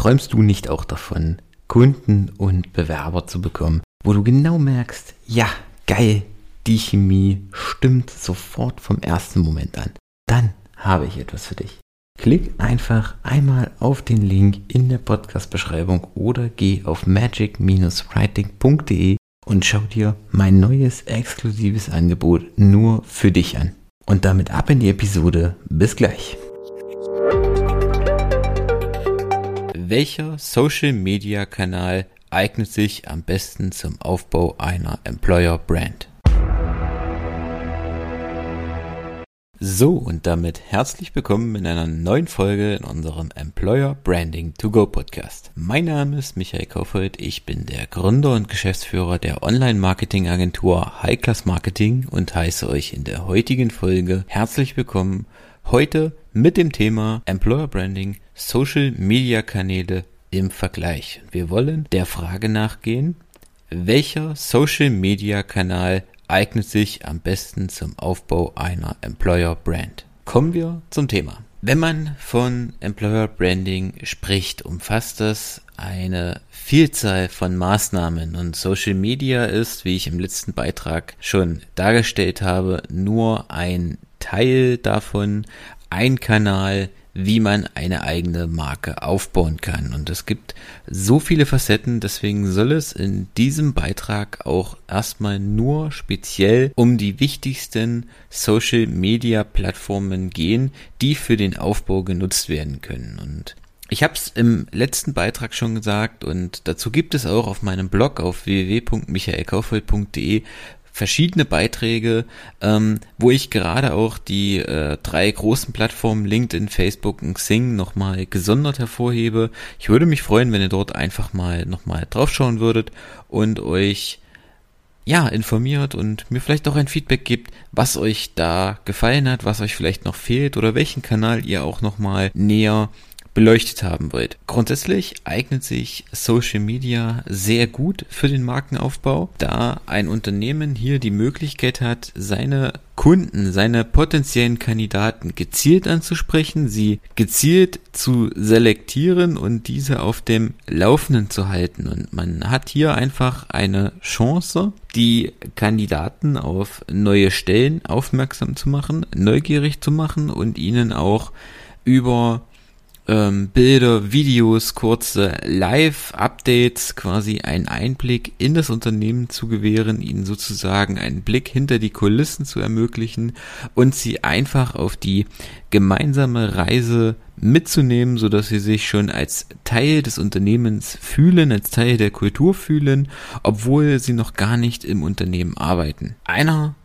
Träumst du nicht auch davon, Kunden und Bewerber zu bekommen, wo du genau merkst, ja, geil, die Chemie stimmt sofort vom ersten Moment an? Dann habe ich etwas für dich. Klick einfach einmal auf den Link in der Podcast-Beschreibung oder geh auf magic-writing.de und schau dir mein neues exklusives Angebot nur für dich an. Und damit ab in die Episode. Bis gleich. Welcher Social-Media-Kanal eignet sich am besten zum Aufbau einer Employer-Brand? So, und damit herzlich willkommen in einer neuen Folge in unserem Employer Branding To Go Podcast. Mein Name ist Michael Kaufold, ich bin der Gründer und Geschäftsführer der Online-Marketing-Agentur High Class Marketing und heiße euch in der heutigen Folge herzlich willkommen. Heute mit dem Thema Employer Branding, Social Media Kanäle im Vergleich. Wir wollen der Frage nachgehen, welcher Social Media Kanal eignet sich am besten zum Aufbau einer Employer Brand. Kommen wir zum Thema. Wenn man von Employer Branding spricht, umfasst das eine Vielzahl von Maßnahmen und Social Media ist, wie ich im letzten Beitrag schon dargestellt habe, nur ein Teil davon, ein Kanal, wie man eine eigene Marke aufbauen kann. Und es gibt so viele Facetten, deswegen soll es in diesem Beitrag auch erstmal nur speziell um die wichtigsten Social-Media-Plattformen gehen, die für den Aufbau genutzt werden können. Und ich habe es im letzten Beitrag schon gesagt und dazu gibt es auch auf meinem Blog auf www.michaelkaufold.de verschiedene Beiträge, wo ich gerade auch die drei großen Plattformen LinkedIn, Facebook und Xing nochmal gesondert hervorhebe. Ich würde mich freuen, wenn ihr dort einfach mal nochmal draufschauen würdet und euch ja informiert und mir vielleicht auch ein Feedback gibt, was euch da gefallen hat, was euch vielleicht noch fehlt oder welchen Kanal ihr auch nochmal näher beleuchtet haben wollt. Grundsätzlich eignet sich Social Media sehr gut für den Markenaufbau, da ein Unternehmen hier die Möglichkeit hat, seine Kunden, seine potenziellen Kandidaten gezielt anzusprechen, sie gezielt zu selektieren und diese auf dem Laufenden zu halten. Und man hat hier einfach eine Chance, die Kandidaten auf neue Stellen aufmerksam zu machen, neugierig zu machen und ihnen auch über Bilder, Videos, kurze Live-Updates, quasi einen Einblick in das Unternehmen zu gewähren, ihnen sozusagen einen Blick hinter die Kulissen zu ermöglichen und sie einfach auf die gemeinsame Reise mitzunehmen, sodass sie sich schon als Teil des Unternehmens fühlen, als Teil der Kultur fühlen, obwohl sie noch gar nicht im Unternehmen arbeiten. Einer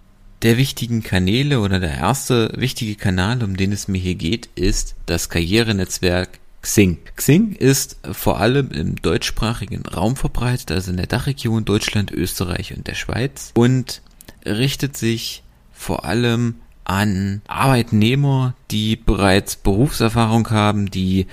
der wichtigen Kanäle oder der erste wichtige Kanal, um den es mir hier geht, ist das Karrierenetzwerk Xing. Xing ist vor allem im deutschsprachigen Raum verbreitet, also in der Dachregion Deutschland, Österreich und der Schweiz und richtet sich vor allem an Arbeitnehmer, die bereits Berufserfahrung haben, die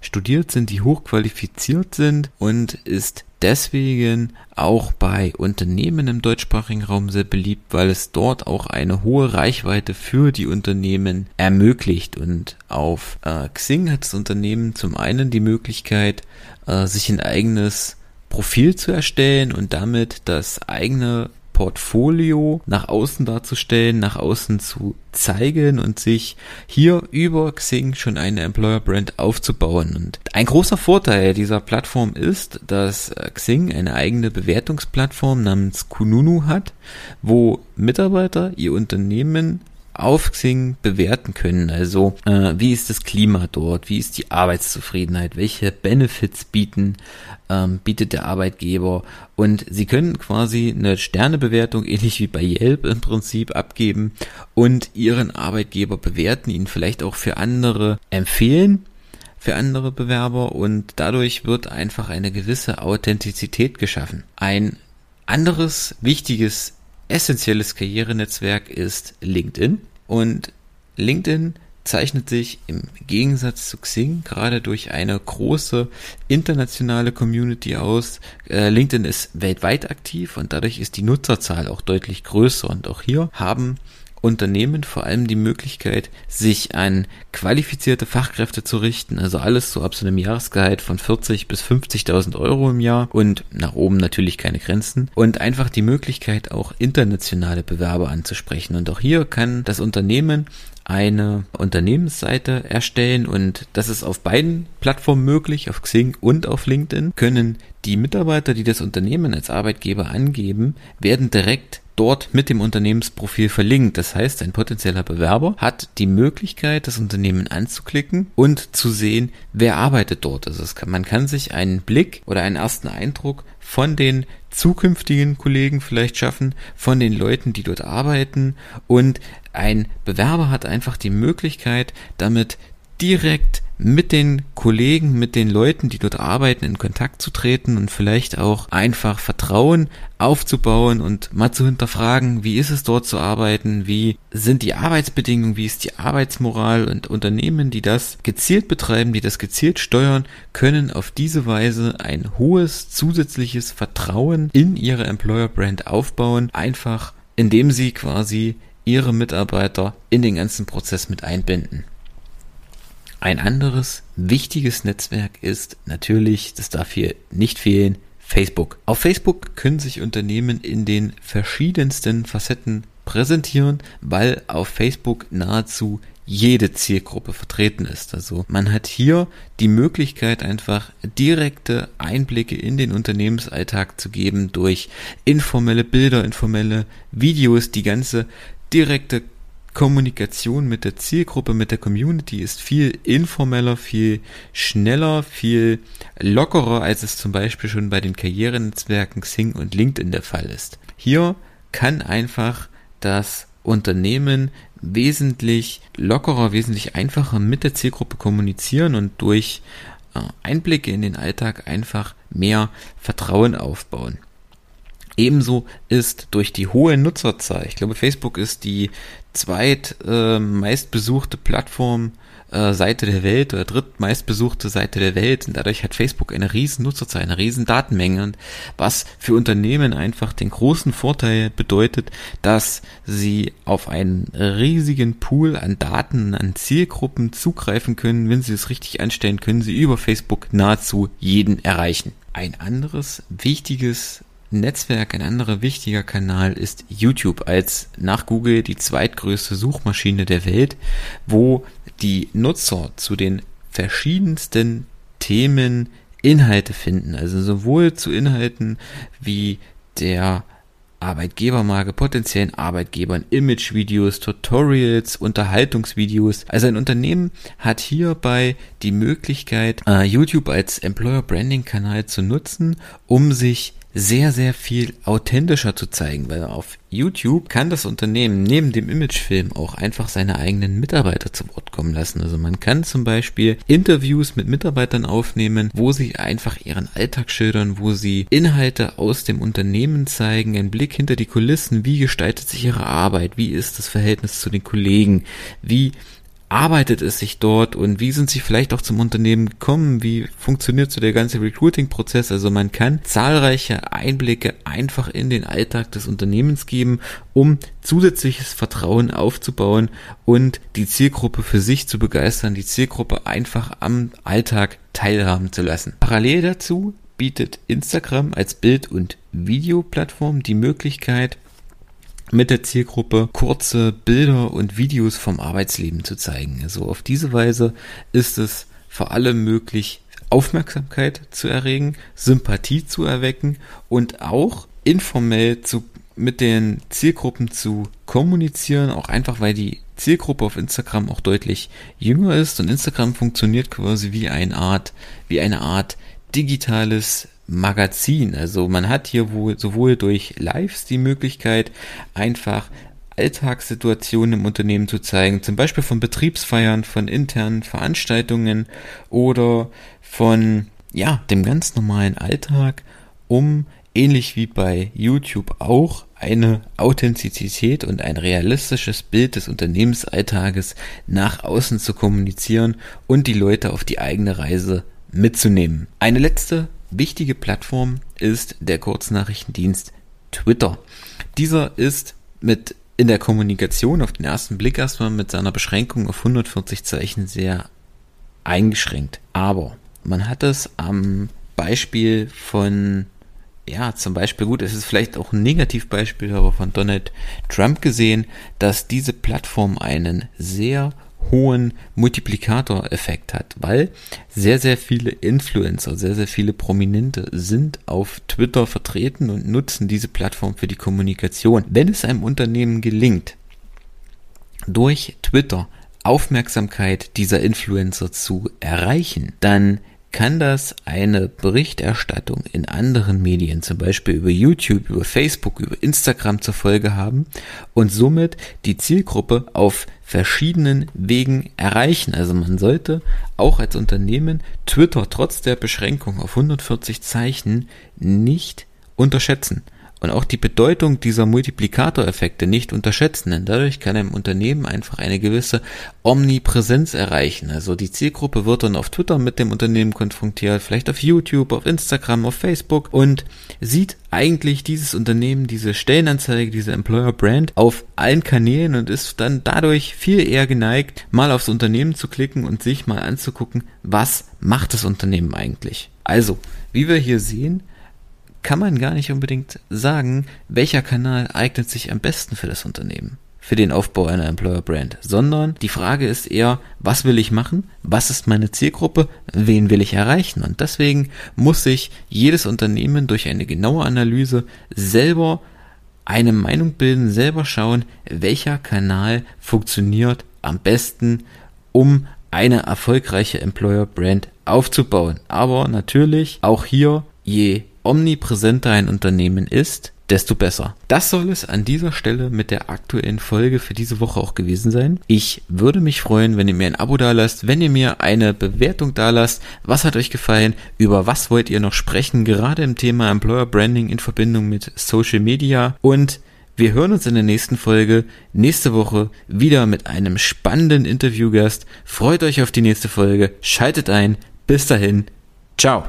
studiert sind, die hochqualifiziert sind und ist deswegen auch bei Unternehmen im deutschsprachigen Raum sehr beliebt, weil es dort auch eine hohe Reichweite für die Unternehmen ermöglicht. Und auf Xing hat das Unternehmen zum einen die Möglichkeit, sich ein eigenes Profil zu erstellen und damit das eigene Portfolio nach außen darzustellen, nach außen zu zeigen und sich hier über Xing schon eine Employer Brand aufzubauen. Und ein großer Vorteil dieser Plattform ist, dass Xing eine eigene Bewertungsplattform namens Kununu hat, wo Mitarbeiter ihr Unternehmen auf Xing bewerten können. Also wie ist das Klima dort, wie ist die Arbeitszufriedenheit, welche Benefits bietet der Arbeitgeber und sie können quasi eine Sternebewertung, ähnlich wie bei Yelp im Prinzip, abgeben und ihren Arbeitgeber bewerten, ihn vielleicht auch für andere empfehlen, für andere Bewerber und dadurch wird einfach eine gewisse Authentizität geschaffen. Ein anderes wichtiges essentielles Karrierenetzwerk ist LinkedIn und LinkedIn zeichnet sich im Gegensatz zu Xing gerade durch eine große internationale Community aus. LinkedIn ist weltweit aktiv und dadurch ist die Nutzerzahl auch deutlich größer und auch hier haben Unternehmen vor allem die Möglichkeit, sich an qualifizierte Fachkräfte zu richten, also alles so ab so einem Jahresgehalt von 40.000 bis 50.000 Euro im Jahr und nach oben natürlich keine Grenzen und einfach die Möglichkeit, auch internationale Bewerber anzusprechen. Und auch hier kann das Unternehmen eine Unternehmensseite erstellen und das ist auf beiden Plattformen möglich, auf Xing und auf LinkedIn. Können die Mitarbeiter, die das Unternehmen als Arbeitgeber angeben, werden direkt dort mit dem Unternehmensprofil verlinkt. Das heißt, ein potenzieller Bewerber hat die Möglichkeit, das Unternehmen anzuklicken und zu sehen, wer arbeitet dort. Also man kann sich einen Blick oder einen ersten Eindruck von den zukünftigen Kollegen vielleicht schaffen, von den Leuten, die dort arbeiten, und ein Bewerber hat einfach die Möglichkeit, damit direkt mit den Kollegen, mit den Leuten, die dort arbeiten, in Kontakt zu treten und vielleicht auch einfach Vertrauen aufzubauen und mal zu hinterfragen, wie ist es dort zu arbeiten, wie sind die Arbeitsbedingungen, wie ist die Arbeitsmoral, und Unternehmen, die das gezielt betreiben, die das gezielt steuern, können auf diese Weise ein hohes zusätzliches Vertrauen in ihre Employer Brand aufbauen, einfach indem sie quasi ihre Mitarbeiter in den ganzen Prozess mit einbinden. Ein anderes wichtiges Netzwerk ist natürlich, das darf hier nicht fehlen, Facebook. Auf Facebook können sich Unternehmen in den verschiedensten Facetten präsentieren, weil auf Facebook nahezu jede Zielgruppe vertreten ist. Also man hat hier die Möglichkeit, einfach direkte Einblicke in den Unternehmensalltag zu geben durch informelle Bilder, informelle Videos. Die ganze direkte Kommunikation mit der Zielgruppe, mit der Community ist viel informeller, viel schneller, viel lockerer, als es zum Beispiel schon bei den Karrierenetzwerken Xing und LinkedIn der Fall ist. Hier kann einfach das Unternehmen wesentlich lockerer, wesentlich einfacher mit der Zielgruppe kommunizieren und durch Einblicke in den Alltag einfach mehr Vertrauen aufbauen. Ebenso ist durch die hohe Nutzerzahl, ich glaube, Facebook ist die zweitmeistbesuchte Plattform-Seite der Welt oder drittmeistbesuchte Seite der Welt, und dadurch hat Facebook eine riesen Nutzerzahl, eine riesen Datenmenge, und was für Unternehmen einfach den großen Vorteil bedeutet, dass sie auf einen riesigen Pool an Daten, an Zielgruppen zugreifen können. Wenn sie es richtig anstellen, können sie über Facebook nahezu jeden erreichen. Ein anderes wichtiges Netzwerk, ein anderer wichtiger Kanal ist YouTube, als nach Google die zweitgrößte Suchmaschine der Welt, wo die Nutzer zu den verschiedensten Themen Inhalte finden. Also sowohl zu Inhalten wie der Arbeitgebermarke, potenziellen Arbeitgebern, Imagevideos, Tutorials, Unterhaltungsvideos. Also ein Unternehmen hat hierbei die Möglichkeit, YouTube als Employer Branding Kanal zu nutzen, um sich sehr, sehr viel authentischer zu zeigen, weil auf YouTube kann das Unternehmen neben dem Imagefilm auch einfach seine eigenen Mitarbeiter zu Wort kommen lassen. Also man kann zum Beispiel Interviews mit Mitarbeitern aufnehmen, wo sie einfach ihren Alltag schildern, wo sie Inhalte aus dem Unternehmen zeigen, einen Blick hinter die Kulissen, wie gestaltet sich ihre Arbeit, wie ist das Verhältnis zu den Kollegen, wie arbeitet es sich dort und wie sind sie vielleicht auch zum Unternehmen gekommen, wie funktioniert so der ganze Recruiting-Prozess. Also man kann zahlreiche Einblicke einfach in den Alltag des Unternehmens geben, um zusätzliches Vertrauen aufzubauen und die Zielgruppe für sich zu begeistern, die Zielgruppe einfach am Alltag teilhaben zu lassen. Parallel dazu bietet Instagram als Bild- und Videoplattform die Möglichkeit, mit der Zielgruppe kurze Bilder und Videos vom Arbeitsleben zu zeigen. Also auf diese Weise ist es vor allem möglich, Aufmerksamkeit zu erregen, Sympathie zu erwecken und auch informell mit den Zielgruppen zu kommunizieren, auch einfach, weil die Zielgruppe auf Instagram auch deutlich jünger ist und Instagram funktioniert quasi wie eine Art digitales Magazin. Also man hat hier wohl sowohl durch Lives die Möglichkeit, einfach Alltagssituationen im Unternehmen zu zeigen, zum Beispiel von Betriebsfeiern, von internen Veranstaltungen oder von dem ganz normalen Alltag, um ähnlich wie bei YouTube auch eine Authentizität und ein realistisches Bild des Unternehmensalltages nach außen zu kommunizieren und die Leute auf die eigene Reise mitzunehmen. Eine letzte wichtige Plattform ist der Kurznachrichtendienst Twitter. Dieser ist mit in der Kommunikation auf den ersten Blick erstmal mit seiner Beschränkung auf 140 Zeichen sehr eingeschränkt. Aber man hat es am Beispiel von, ja, zum Beispiel, gut, es ist vielleicht auch ein Negativbeispiel, aber von Donald Trump gesehen, dass diese Plattform einen sehr hohen Multiplikatoreffekt hat, weil sehr, sehr viele Influencer, sehr, sehr viele Prominente sind auf Twitter vertreten und nutzen diese Plattform für die Kommunikation. Wenn es einem Unternehmen gelingt, durch Twitter Aufmerksamkeit dieser Influencer zu erreichen, dann kann das eine Berichterstattung in anderen Medien, zum Beispiel über YouTube, über Facebook, über Instagram zur Folge haben und somit die Zielgruppe auf verschiedenen Wegen erreichen. Also man sollte auch als Unternehmen Twitter trotz der Beschränkung auf 140 Zeichen nicht unterschätzen. Und auch die Bedeutung dieser Multiplikatoreffekte nicht unterschätzen, denn dadurch kann ein Unternehmen einfach eine gewisse Omnipräsenz erreichen. Also die Zielgruppe wird dann auf Twitter mit dem Unternehmen konfrontiert, vielleicht auf YouTube, auf Instagram, auf Facebook und sieht eigentlich dieses Unternehmen, diese Stellenanzeige, diese Employer Brand auf allen Kanälen und ist dann dadurch viel eher geneigt, mal aufs Unternehmen zu klicken und sich mal anzugucken, was macht das Unternehmen eigentlich. Also, wie wir hier sehen, kann man gar nicht unbedingt sagen, welcher Kanal eignet sich am besten für das Unternehmen, für den Aufbau einer Employer Brand, sondern die Frage ist eher, was will ich machen, was ist meine Zielgruppe, wen will ich erreichen und deswegen muss sich jedes Unternehmen durch eine genaue Analyse selber eine Meinung bilden, selber schauen, welcher Kanal funktioniert am besten, um eine erfolgreiche Employer Brand aufzubauen. Aber natürlich auch hier, je omnipräsenter ein Unternehmen ist, desto besser. Das soll es an dieser Stelle mit der aktuellen Folge für diese Woche auch gewesen sein. Ich würde mich freuen, wenn ihr mir ein Abo dalasst, wenn ihr mir eine Bewertung dalasst. Was hat euch gefallen? Über was wollt ihr noch sprechen? Gerade im Thema Employer Branding in Verbindung mit Social Media. Und wir hören uns in der nächsten Folge, nächste Woche wieder mit einem spannenden Interviewgast. Freut euch auf die nächste Folge. Schaltet ein. Bis dahin. Ciao.